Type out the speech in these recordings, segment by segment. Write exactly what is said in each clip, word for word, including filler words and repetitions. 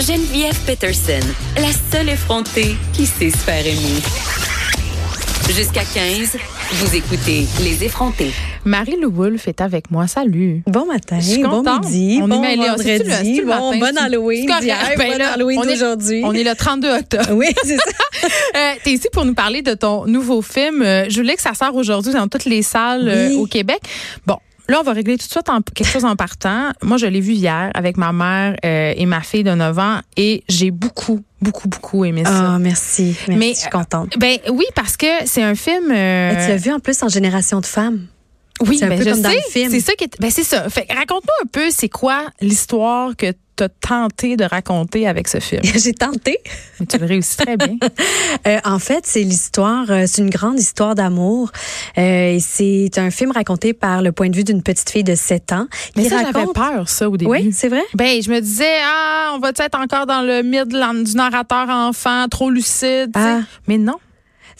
Geneviève Peterson, la seule effrontée qui sait se faire aimer. Jusqu'à quinze, vous écoutez Les Effrontés. Marilou Wolfe est avec moi. Salut. Bon matin. Je suis bon midi. On bon est vendredi. Bon, vendredi, bon, bon, bon Halloween. Bon Halloween d'aujourd'hui. On est le trente-deux octobre. Oui, c'est ça. euh, T'es ici pour nous parler de ton nouveau film. Euh, Joulik, que ça sort aujourd'hui dans toutes les salles euh, oui. au Québec. Bon. Là, on va régler tout de suite en, quelque chose en partant. Moi, je l'ai vu hier avec ma mère euh, et ma fille de neuf ans et j'ai beaucoup, beaucoup, beaucoup aimé ça. Oh, merci. Merci, Mais, je suis contente. Euh, ben oui, parce que c'est un film... Euh, tu l'as vu en plus en Génération de femmes. Oui, c'est un ben, peu je comme sais, dans le film. C'est ça qui est... Ben c'est ça. Fait, raconte-nous un peu, c'est quoi l'histoire que tu as tenté de raconter avec ce film? J'ai tenté. Mais tu le réussis très bien. euh, en fait, c'est l'histoire, c'est une grande histoire d'amour. Euh, et c'est un film raconté par le point de vue d'une petite fille de sept ans. Mais qui ça, raconte... j'avais peur, ça, au début. Oui, c'est vrai? Ben, je me disais, ah, on va être encore dans le mythe du narrateur enfant, trop lucide. Ah. Mais non.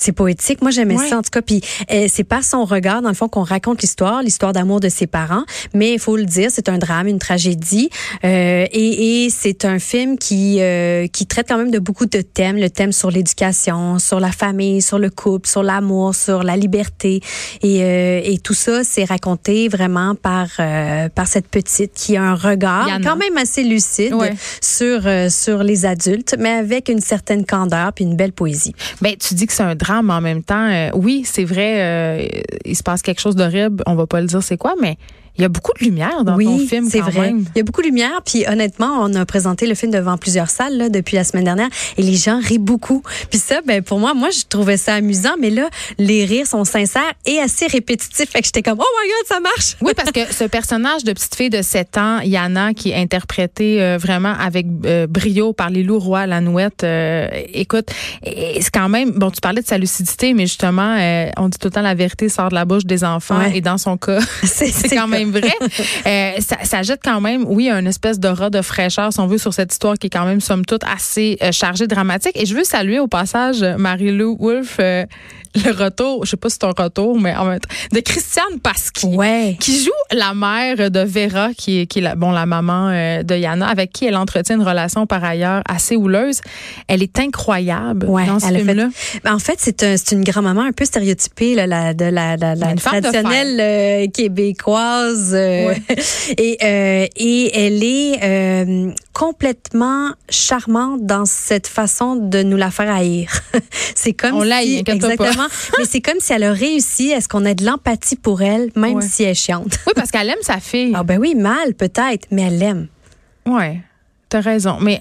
C'est poétique. Moi, j'aimais ouais. ça, en tout cas. Puis, euh, c'est par son regard, dans le fond, qu'on raconte l'histoire, l'histoire d'amour de ses parents. Mais il faut le dire, c'est un drame, une tragédie. Euh, et, et c'est un film qui euh, qui traite quand même de beaucoup de thèmes. Le thème sur l'éducation, sur la famille, sur le couple, sur l'amour, sur la liberté. Et, euh, et tout ça, c'est raconté vraiment par euh, par cette petite qui a un regard Yana. Quand même assez lucide ouais. sur euh, sur les adultes, mais avec une certaine candeur puis une belle poésie. Ben, tu dis que c'est un drame. Mais en même temps, euh, oui, c'est vrai, euh, il se passe quelque chose d'horrible, on va pas le dire c'est quoi, mais il y a beaucoup de lumière dans oui, ton film quand c'est vrai. Même. Il y a beaucoup de lumière, puis honnêtement, on a présenté le film devant plusieurs salles là, depuis la semaine dernière, et les gens rient beaucoup. Puis ça, ben pour moi, moi je trouvais ça amusant, mais là, les rires sont sincères et assez répétitifs, fait que j'étais comme, oh my God, ça marche! Oui, parce que ce personnage de petite fille de sept ans, Yana, qui est interprétée euh, vraiment avec euh, brio par Lilou La Nouette, euh, écoute, c'est quand même, bon, tu parlais de sa lucidité, mais justement, euh, on dit tout le temps la vérité sort de la bouche des enfants, ouais. et dans son cas, c'est, c'est quand même vrai. Euh, ça, ça jette quand même, oui, une espèce d'aura de fraîcheur, si on veut, sur cette histoire qui est quand même, somme toute, assez euh, chargée, dramatique. Et je veux saluer au passage Marilou Wolfe, euh, le retour, je sais pas si c'est ton retour, mais en même temps, de Christiane Pasquier, ouais. qui joue la mère de Vera, qui est, qui est la, bon, la maman euh, de Yana, avec qui elle entretient une relation par ailleurs assez houleuse. Elle est incroyable ouais, dans ce film-là. Fait, en fait, c'est, un, c'est une grand-maman un peu stéréotypée là, la, de la, la, la traditionnelle euh, québécoise. Euh, ouais. et, euh, et elle est euh, complètement charmante dans cette façon de nous la faire haïr. C'est comme on si, l'aille, exactement. Mais c'est comme si elle a réussi à ce qu'on ait de l'empathie pour elle, même ouais. si elle est chiante. Oui, parce qu'elle aime sa fille. Ah ben oui, mal peut-être, mais elle l'aime. Oui, t'as raison. Mais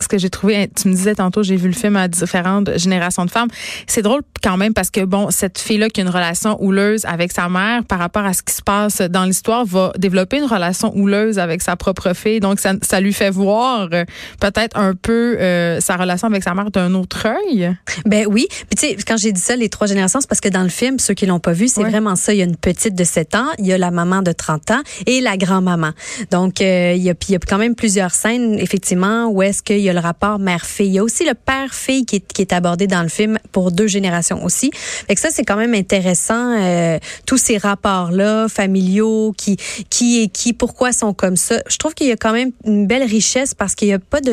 ce que j'ai trouvé, tu me disais tantôt, j'ai vu le film à différentes générations de femmes. C'est drôle quand même parce que, bon, cette fille-là qui a une relation houleuse avec sa mère par rapport à ce qui se passe dans l'histoire va développer une relation houleuse avec sa propre fille. Donc, ça, ça lui fait voir euh, peut-être un peu euh, sa relation avec sa mère d'un autre œil. Ben oui. Puis tu sais, quand j'ai dit ça, les trois générations, c'est parce que dans le film, ceux qui l'ont pas vu, c'est ouais. vraiment ça. Il y a une petite de sept ans, il y a la maman de trente ans et la grand-maman. Donc, euh, il y a, puis il y a quand même plusieurs scènes, effectivement, où est-ce qu'il y a le rapport mère-fille. Il y a aussi le père-fille qui est, qui est abordé dans le film pour deux générations aussi. Fait que ça, c'est quand même intéressant, euh, tous ces rapports-là, familiaux, qui, qui et qui, pourquoi sont comme ça. Je trouve qu'il y a quand même une belle richesse parce qu'il n'y a pas de,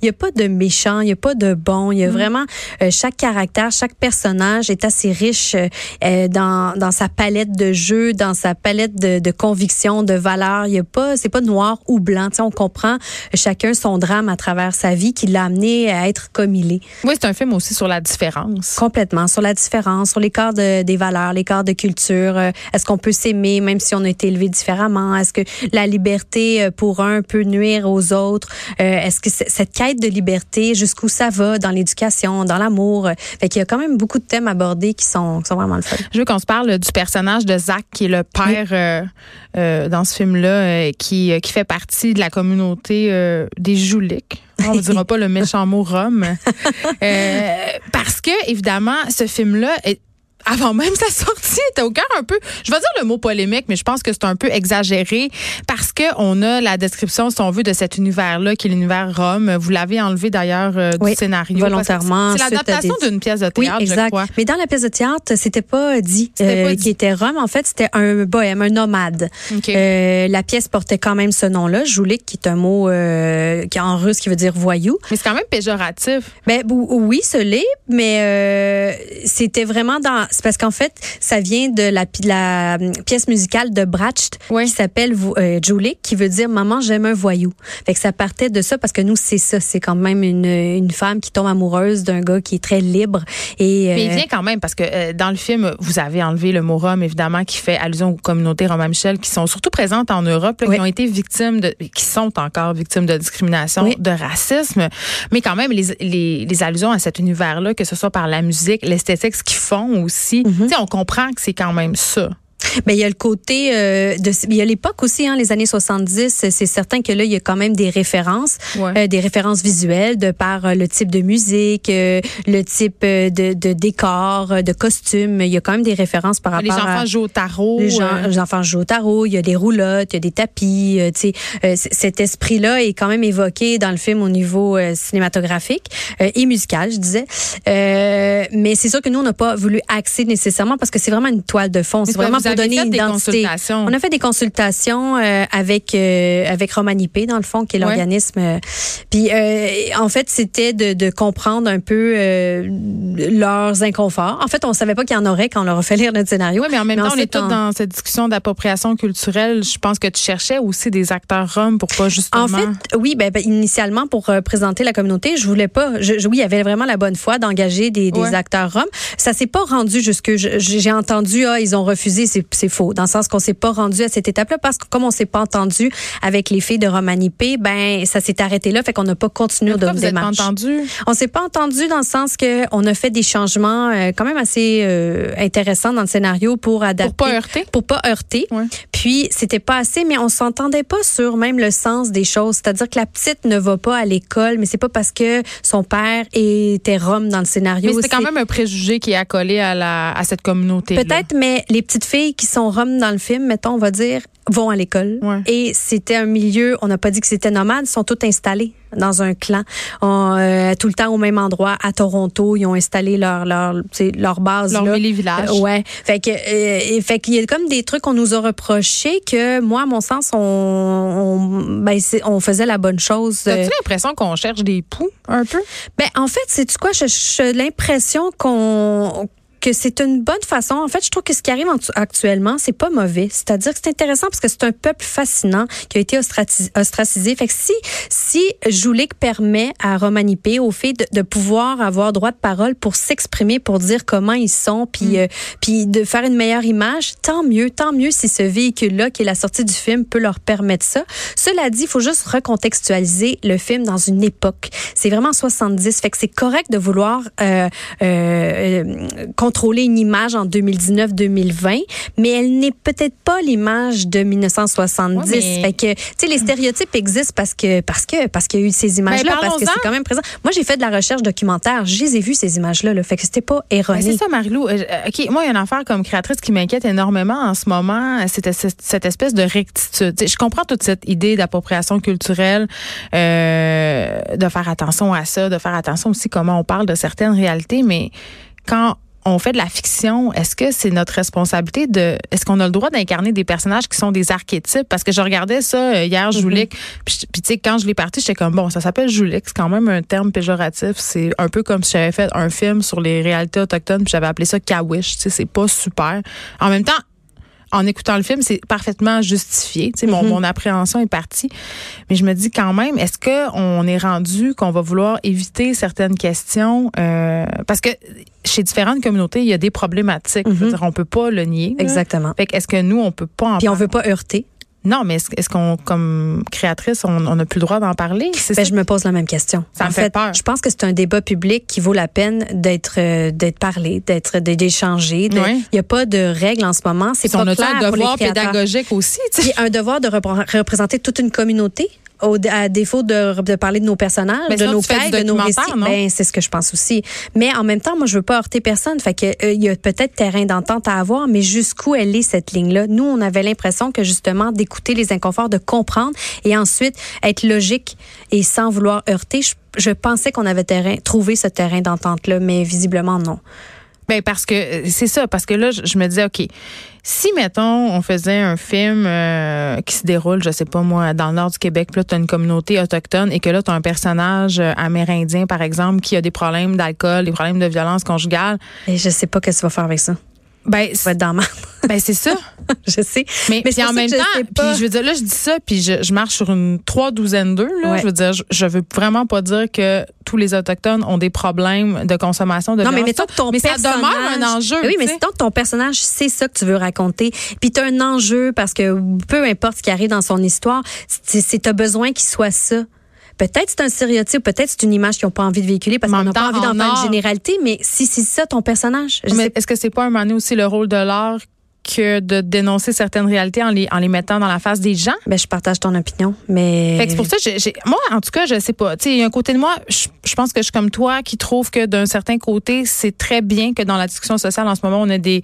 il y a pas de méchant, il n'y a pas de bon. Il y a mmh. vraiment euh, chaque caractère, chaque personnage est assez riche euh, dans, dans sa palette de jeux, dans sa palette de, de convictions, de valeurs. Il y a pas, c'est pas noir ou blanc. Tu sais, on comprend chacun son drame à travers sa vie qui l'a amené à être comme il est. Oui, c'est un film aussi sur la différence. Complètement, sur la différence, sur l'écart de, des valeurs, l'écart de culture. Euh, est-ce qu'on peut s'aimer même si on a été élevé différemment? Est-ce que la liberté pour un peut nuire aux autres? Euh, est-ce que cette quête de liberté, jusqu'où ça va dans l'éducation, dans l'amour? Fait qu'il y a quand même beaucoup de thèmes abordés qui sont, qui sont vraiment le fun. Je veux qu'on se parle du personnage de Zach, qui est le père oui. euh, euh, dans ce film-là, euh, qui, euh, qui fait partie de la communauté euh, des Jouliks. On ne dira pas le méchant mot Rome. Euh, parce que, évidemment, ce film-là est avant même sa sortie, était au cœur un peu, je vais dire le mot polémique, mais je pense que c'est un peu exagéré parce qu'on a la description, si on veut, de cet univers-là qui est l'univers Rome. Vous l'avez enlevé d'ailleurs euh, du oui, scénario. Volontairement. C'est l'adaptation des... d'une pièce de théâtre, oui, exact. Je crois. Mais dans la pièce de théâtre, c'était pas dit, euh, pas dit. Qui était Rome. En fait, c'était un bohème, un nomade. Okay. Euh, la pièce portait quand même ce nom-là, Joulik, qui est un mot euh, qui en russe qui veut dire voyou. Mais c'est quand même péjoratif. Ben, oui, ce l'est, mais euh, c'était vraiment dans... C'est parce qu'en fait, ça vient de la, la pièce musicale de Brecht oui. qui s'appelle euh, Joulik, qui veut dire « Maman, j'aime un voyou ». Fait que ça partait de ça parce que nous, c'est ça. C'est quand même une, une femme qui tombe amoureuse d'un gars qui est très libre. Et, mais il vient quand même parce que euh, dans le film, vous avez enlevé le mot « Rome », évidemment, qui fait allusion aux communautés romanes-michel qui sont surtout présentes en Europe, là, oui. qui ont été victimes, de, qui sont encore victimes de discrimination, oui. de racisme. Mais quand même, les, les, les allusions à cet univers-là, que ce soit par la musique, l'esthétique, ce qu'ils font aussi, mm-hmm. tu sais, on comprend que c'est quand même ça. Ben il y a le côté euh, de il y a l'époque aussi hein les années soixante-dix, c'est certain que là il y a quand même des références ouais. euh, des références visuelles de par euh, le type de musique, euh, le type euh, de de décor, de costume, il y a quand même des références par rapport les enfants à, jouent au tarot, les, gens, euh, les enfants jouent au tarot, il y a des roulottes, il y a des tapis, euh, tu sais euh, cet esprit-là est quand même évoqué dans le film au niveau euh, cinématographique euh, et musical, je disais. Euh, mais c'est sûr que nous on n'a pas voulu axer nécessairement parce que c'est vraiment une toile de fond, c'est vraiment donner une identité. On a fait des consultations euh, avec euh, avec Romanipe dans le fond qui est l'organisme. Ouais. Puis euh, en fait c'était de, de comprendre un peu euh, leurs inconforts. En fait on savait pas qu'il y en aurait quand on leur a fait lire notre scénario. Oui, mais en même mais temps on est tous en... dans cette discussion d'appropriation culturelle. Je pense que tu cherchais aussi des acteurs roms pour pas justement. En fait oui ben, ben initialement pour euh, présenter la communauté je voulais pas. Je, je, oui il y avait vraiment la bonne foi d'engager des, des ouais. acteurs roms. Ça s'est pas rendu jusque j'ai entendu ah ils ont refusé c'est c'est faux dans le sens qu'on s'est pas rendu à cette étape-là parce que comme on s'est pas entendu avec les filles de Romanipe, ben ça s'est arrêté là fait qu'on n'a pas continué de démarche. Pas entendu? On s'est pas entendu dans le sens que on a fait des changements euh, quand même assez euh, intéressants dans le scénario pour adapter pour pas heurter pour pas heurter. Ouais. Puis c'était pas assez mais on s'entendait pas sur même le sens des choses, c'est-à-dire que la petite ne va pas à l'école mais c'est pas parce que son père était rome dans le scénario. Mais c'était quand même un préjugé qui est accolé à la à cette communauté. Peut-être mais les petites filles qui sont roms dans le film, mettons, on va dire, vont à l'école. Ouais. Et c'était un milieu, on n'a pas dit que c'était nomade, ils sont tous installés dans un clan, on, euh, tout le temps au même endroit, à Toronto, ils ont installé leur leur leur base leur là. Leur village. Euh, ouais. Fait que euh, fait qu'il y a comme des trucs qu'on nous a reprochés que moi à mon sens on on ben on faisait la bonne chose. T'as-tu l'impression qu'on cherche des poux un peu? Ben en fait, sais-tu quoi, j'ai l'impression qu'on que c'est une bonne façon. En fait, je trouve que ce qui arrive actuellement, c'est pas mauvais. C'est-à-dire que c'est intéressant parce que c'est un peuple fascinant qui a été ostracisé. Fait que si, si Joulik permet à Romanipe, au fait de, de pouvoir avoir droit de parole pour s'exprimer, pour dire comment ils sont, puis, mm. euh, puis de faire une meilleure image, tant mieux, tant mieux si ce véhicule-là, qui est la sortie du film, peut leur permettre ça. Cela dit, il faut juste recontextualiser le film dans une époque. C'est vraiment soixante-dix. Fait que c'est correct de vouloir euh, euh, contrôler une image en deux mille dix-neuf deux mille vingt, mais elle n'est peut-être pas l'image de mille neuf cent soixante-dix. Ouais, fait que tu sais les stéréotypes existent parce que parce que parce qu'il y a eu ces images là parce que c'est quand même présent. Moi j'ai fait de la recherche documentaire, je les ai vues ces images là, là fait que c'était pas erroné. C'est ça Marilou. Euh, OK, moi il y a une affaire comme créatrice qui m'inquiète énormément en ce moment, c'est cette espèce de rectitude. T'sais, je comprends toute cette idée d'appropriation culturelle euh, de faire attention à ça, de faire attention aussi comment on parle de certaines réalités mais quand on fait de la fiction, est-ce que c'est notre responsabilité de... Est-ce qu'on a le droit d'incarner des personnages qui sont des archétypes? Parce que je regardais ça hier, Joulik, mm-hmm. puis tu sais, quand je l'ai parti, j'étais comme, bon, ça s'appelle Joulik, c'est quand même un terme péjoratif, c'est un peu comme si j'avais fait un film sur les réalités autochtones, puis j'avais appelé ça Kawish, tu sais, c'est pas super. En même temps, en écoutant le film, c'est parfaitement justifié. Tu sais, mm-hmm. mon, mon appréhension est partie. Mais je me dis quand même, est-ce qu'on est rendu qu'on va vouloir éviter certaines questions? Euh, parce que chez différentes communautés, il y a des problématiques. Mm-hmm. Je veux dire, on peut pas le nier. Exactement. Là. Fait que est-ce que nous, on peut pas en Puis parler? On veut pas heurter. Non, mais est-ce, est-ce qu'on, comme créatrice, on n'a plus le droit d'en parler? C'est ben, je me pose la même question. Ça en me fait, fait peur. Je pense que c'est un débat public qui vaut la peine d'être euh, d'être parlé, d'être d'échanger. Il oui. n'y a pas de règles en ce moment. C'est pas clair pour les créateurs. On a un devoir pédagogique aussi. Puis un devoir de représenter toute une communauté. au, à défaut de, de parler de nos personnages, mais de nos faits, de nos récits, ben, c'est ce que je pense aussi. Mais en même temps, moi, je veux pas heurter personne. Fait que, euh, il y a peut-être terrain d'entente à avoir, mais jusqu'où elle est, cette ligne-là? Nous, on avait l'impression que, justement, d'écouter les inconforts, de comprendre et ensuite être logique et sans vouloir heurter. Je, je pensais qu'on avait terrain, trouvé ce terrain d'entente-là, mais visiblement, non. Ben parce que c'est ça, parce que là je, je me disais OK, si mettons on faisait un film euh, qui se déroule, je sais pas moi, dans le nord du Québec, puis là t'as une communauté autochtone et que là t'as un personnage euh, amérindien par exemple qui a des problèmes d'alcool, des problèmes de violence conjugale. Et je sais pas qu'est-ce que tu vas faire avec ça. Ben, c'est, dans ma... ben c'est ça. Je sais. Mais, mais c'est en même temps, puis je veux dire, là, je dis ça, puis je, je marche sur une trois douzaine d'eux. Là, ouais. Je veux dire, je, je veux vraiment pas dire que tous les Autochtones ont des problèmes de consommation de non, violence. Mais mettons que ton mais personnage... ça demeure un enjeu. Oui, mais mettons que ton personnage, c'est ça que tu veux raconter. Puis t'as un enjeu parce que peu importe ce qui arrive dans son histoire, c'est, c'est, t'as besoin qu'il soit ça. Peut-être c'est un stéréotype, peut-être c'est une image qu'ils n'ont pas envie de véhiculer parce qu'on n'a pas envie d'en faire une généralité, mais si c'est ça ton personnage. Je mais sais... Est-ce que c'est pas un moment donné aussi le rôle de l'art que de dénoncer certaines réalités en les, en les mettant dans la face des gens? Ben, je partage ton opinion, mais... Fait que c'est pour ça, j'ai, j'ai, moi, en tout cas, je sais pas. Tu sais, il y a un côté de moi, je, je pense que je suis comme toi, qui trouve que d'un certain côté, c'est très bien que dans la discussion sociale, en ce moment, on a des,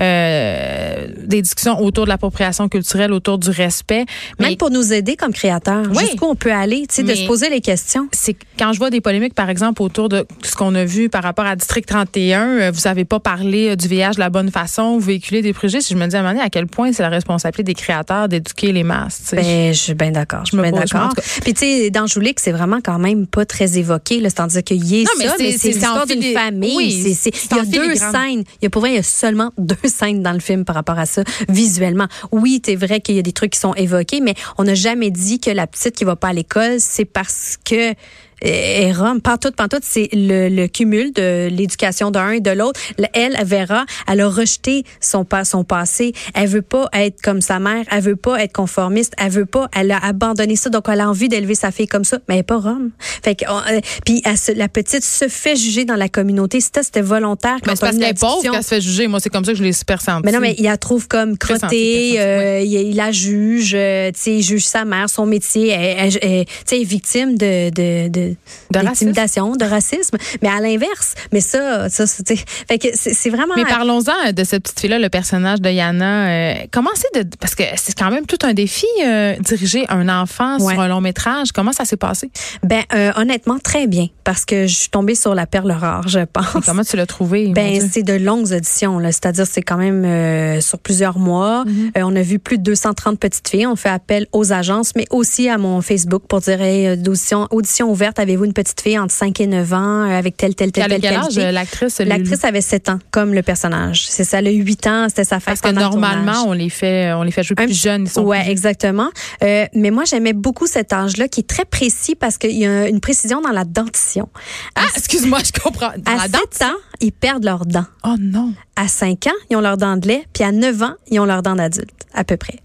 euh, des discussions autour de l'appropriation culturelle, autour du respect. Mais, même pour nous aider comme créateurs, oui, jusqu'où on peut aller, tu sais, de se poser les questions. C'est quand je vois des polémiques, par exemple, autour de ce qu'on a vu par rapport à District trente et un, vous n'avez pas parlé du V I H de la bonne façon, vous véhiculez des préjugés. Je me dis à un moment donné à quel point c'est la responsabilité des créateurs d'éduquer les masses. Ben, je suis bien d'accord. Je suis bien d'accord. Puis, tu sais, dans Joulik, c'est vraiment quand même pas très évoqué. Là, c'est-à-dire qu'il y a ça, mais c'est, c'est, c'est l'histoire d'une des... famille. Oui, c'est, c'est... C'est il y a deux scènes. Il y a, pour vrai, il y a seulement deux scènes dans le film par rapport à ça, visuellement. Oui, c'est vrai qu'il y a des trucs qui sont évoqués, mais on n'a jamais dit que la petite qui va pas à l'école, c'est parce que... Et Rome, pantoute, pantoute, c'est le, le cumul de l'éducation d'un et de l'autre. Elle, Vera, elle a rejeté son, son passé. Elle veut pas être comme sa mère. Elle veut pas être conformiste. Elle veut pas, elle a abandonné ça. Donc, elle a envie d'élever sa fille comme ça. Mais elle est pas Rome. Fait que, on, puis elle, la petite se fait juger dans la communauté. C'était, c'était volontaire. Mais c'est parce qu'elle est pauvre qu'elle se fait juger. Moi, c'est comme ça que je l'ai super sentie. Mais non, mais il la trouve comme crottée. Euh, oui. il, il la juge. Euh, tu sais, il juge sa mère, son métier. Elle, elle, elle, tu sais, victime de, de, de de d'intimidation, de racisme, mais à l'inverse. Mais ça, ça c'est, fait que c'est, c'est vraiment... Mais parlons-en de cette petite fille-là, le personnage de Yana. Euh, comment c'est de... Parce que c'est quand même tout un défi, euh, diriger un enfant, ouais, sur un long métrage. Comment ça s'est passé? Ben, euh, honnêtement, très bien, parce que je suis tombée sur la perle rare, je pense. Et comment tu l'as trouvée? Ben, c'est de longues auditions, là. C'est-à-dire, c'est quand même euh, sur plusieurs mois. Mm-hmm. Euh, on a vu plus de deux cent trente petites filles. On fait appel aux agences, mais aussi à mon Facebook pour dire, hey, audition, audition ouverte. Avez-vous une petite fille entre cinq et neuf ans avec telle, telle, telle, telle, telle, quel âge, telle l'actrice? L'actrice avait sept ans, comme le personnage. C'est ça, elle a huit ans, c'était sa fête pendant le tournage. Parce que normalement, on les fait, on les fait jouer plus jeunes. Ils sont ouais, plus exactement. Euh, mais moi, j'aimais beaucoup cet âge-là qui est très précis parce qu'il y a une précision dans la dentition. Ah, à, excuse-moi, je comprends. Dans à sept ans, ils perdent leurs dents. Oh non! À cinq ans, ils ont leurs dents de lait, puis à neuf ans, ils ont leurs dents d'adulte, à peu près.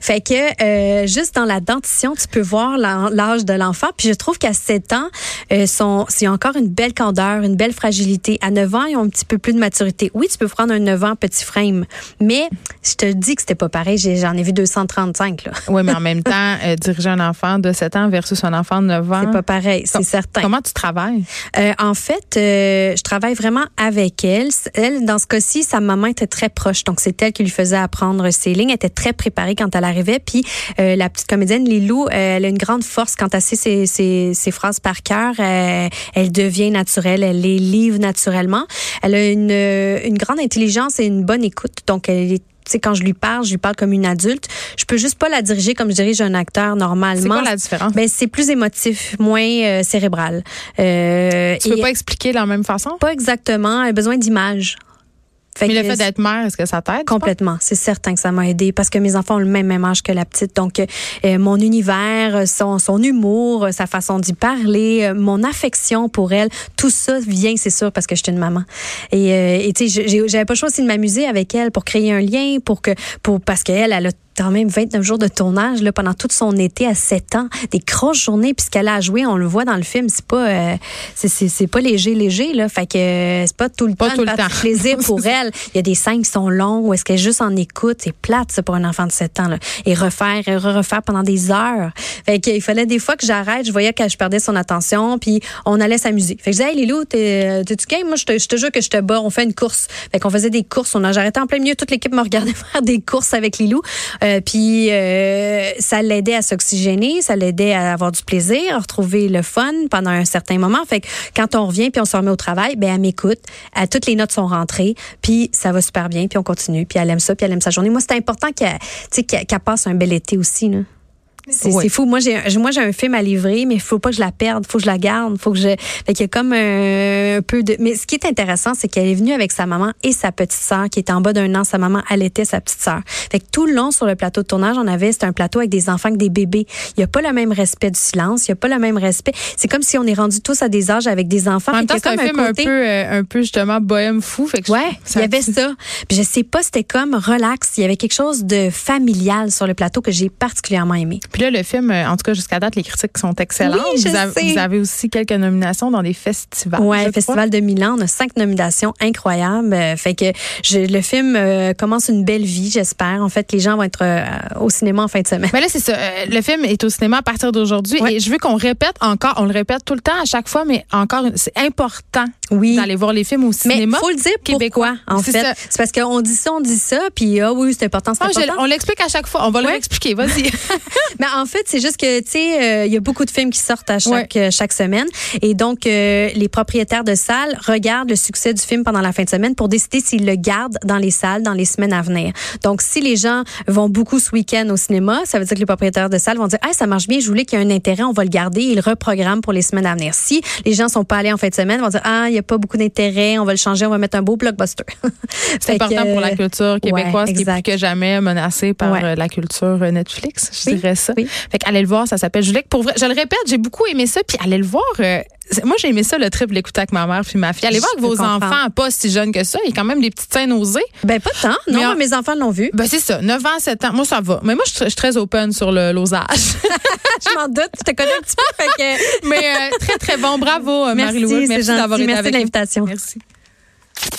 Fait que euh, juste dans la dentition, tu peux voir l'âge de l'enfant. Puis je trouve qu'à sept ans, euh, sont, ils ont encore une belle candeur, une belle fragilité. À neuf ans, ils ont un petit peu plus de maturité. Oui, tu peux prendre un neuf ans petit frame, mais je te dis que c'était pas pareil. J'ai, j'en ai vu deux cent trente-cinq. Là. Oui, mais en même temps, euh, diriger un enfant de sept ans versus un enfant de neuf ans. C'est pas pareil, c'est Com- certain. Comment tu travailles? Euh, en fait, euh, je travaille vraiment avec elle. Elle, dans ce cas-ci, sa maman était très proche. Donc, c'est elle qui lui faisait apprendre ses lignes. Elle était très préparée quand elle arrivait. Puis euh, la petite comédienne Lilou, euh, elle a une grande force quand elle sait ses, ses, ses phrases par cœur. Euh, elle devient naturelle, elle les livre naturellement. Elle a une, une grande intelligence et une bonne écoute. Donc, elle est tu sais, quand je lui parle, je lui parle comme une adulte. Je peux juste pas la diriger comme je dirige un acteur normalement. C'est quoi la différence? Ben, c'est plus émotif, moins euh, cérébral. Euh, tu peux pas expliquer de la même façon? Pas exactement. Elle a besoin d'images. Fait mais le fait d'être mère, est-ce que ça t'aide? Complètement. C'est certain que ça m'a aidée parce que mes enfants ont le même, même âge que la petite. Donc, euh, mon univers, son, son humour, sa façon d'y parler, euh, mon affection pour elle, tout ça vient, c'est sûr, parce que je suis une maman. Et, euh, et tu sais, j'avais pas le choix aussi de m'amuser avec elle pour créer un lien, pour que, pour, parce qu'elle, elle a quand même vingt-neuf jours de tournage là, pendant tout son été à sept ans, des grosses journées, puis ce qu'elle a joué, on le voit dans le film, c'est pas euh, c'est, c'est c'est pas léger léger là, fait que euh, c'est pas tout le pas temps tout le temps plaisir pour elle. Il y a des scènes qui sont longues où est-ce qu'elle est juste en écoute, c'est plate ça pour un enfant de sept ans là, et refaire et refaire pendant des heures. Fait que il fallait des fois que j'arrête, je voyais que je perdais son attention, puis on allait s'amuser. Fait que je disais, hey Lilou, t'es tu game, moi je te je te jure que je te bats, on fait une course. Fait qu'on faisait des courses, on a j'arrêtais en plein milieu, toute l'équipe me regardait faire des courses avec Lilou. Euh, puis euh, ça l'aidait à s'oxygéner, ça l'aidait à avoir du plaisir, à retrouver le fun pendant un certain moment. Fait que quand on revient puis on se remet au travail, ben elle m'écoute, à toutes les notes sont rentrées, puis ça va super bien, puis on continue, puis elle aime ça, puis elle aime sa journée. Moi, c'est important qu'elle, tu sais, qu'elle passe un bel été aussi là. C'est, oui. c'est fou. Moi, j'ai, moi, j'ai un film à livrer, mais il faut pas que je la perde. Faut que je la garde. Faut que je. Fait qu'il y a comme un, un peu de. Mais ce qui est intéressant, c'est qu'elle est venue avec sa maman et sa petite sœur, qui était en bas d'un an. Sa maman allaitait sa petite sœur. Fait que tout le long sur le plateau de tournage, on avait c'était un plateau avec des enfants, avec des bébés. Il y a pas le même respect du silence. Il y a pas le même respect. C'est comme si on est rendu tous à des âges avec des enfants. En même temps, c'est un film un côté... un peu, euh, un peu justement bohème fou. Fait que ouais, il y avait ça. Puis je sais pas, c'était comme relax. Il y avait quelque chose de familial sur le plateau que j'ai particulièrement aimé. Puis là, le film, en tout cas, jusqu'à date, les critiques sont excellentes. Oui, je vous, avez, sais. vous avez aussi quelques nominations dans des festivals. Oui, le Festival de Milan, on a cinq nominations incroyables. Euh, fait que je, le film euh, commence une belle vie, j'espère. En fait, les gens vont être euh, au cinéma en fin de semaine. Mais là, c'est ça. Euh, le film est au cinéma à partir d'aujourd'hui. Ouais. Et je veux qu'on répète encore, on le répète tout le temps à chaque fois, mais encore, c'est important oui. d'aller voir les films au cinéma. Mais faut le dire québécois, pourquoi, en c'est fait. Ça. C'est parce qu'on dit ça, on dit ça, puis ah oh, oui, c'est important, c'est non, important. Je, on l'explique à chaque fois. On va ouais. le réexpliquer, vas-y. Mais en fait, c'est juste que, tu sais, il euh, y a beaucoup de films qui sortent à chaque, ouais. euh, chaque semaine. Et donc, euh, les propriétaires de salles regardent le succès du film pendant la fin de semaine pour décider s'ils le gardent dans les salles dans les semaines à venir. Donc, si les gens vont beaucoup ce week-end au cinéma, ça veut dire que les propriétaires de salles vont dire « Ah, hey, ça marche bien, je voulais qu'il y ait un intérêt, on va le garder. » Ils le reprogramment pour les semaines à venir. Si les gens sont pas allés en fin de semaine, ils vont dire « Ah, il n'y a pas beaucoup d'intérêt, on va le changer, on va mettre un beau blockbuster. » C'est important que, euh, pour la culture québécoise ouais, qui est plus que jamais menacée par ouais. la culture Netflix, je oui. dirais ça. Oui. Fait qu'allez le voir, ça s'appelle Joulik. Pour vrai, je le répète, j'ai beaucoup aimé ça, puis allez le voir. Euh, moi, j'ai aimé ça, le trip, l'écouter avec ma mère puis ma fille. Allez je voir avec vos comprendre. enfants, pas si jeunes que ça. Il y a quand même des petites scènes osées. Ben, pas tant. Non, mais, moi, mes enfants l'ont vu. Ben, c'est ça. neuf ans, sept ans. Moi, ça va. Mais moi, je suis très open sur le, l'osage. Je m'en doute. Je te connais un petit peu. Fait que... mais euh, très, très bon. Bravo, Marilou. Merci, Marilou. Merci d'avoir été avec nous. Merci de l'invitation. Merci.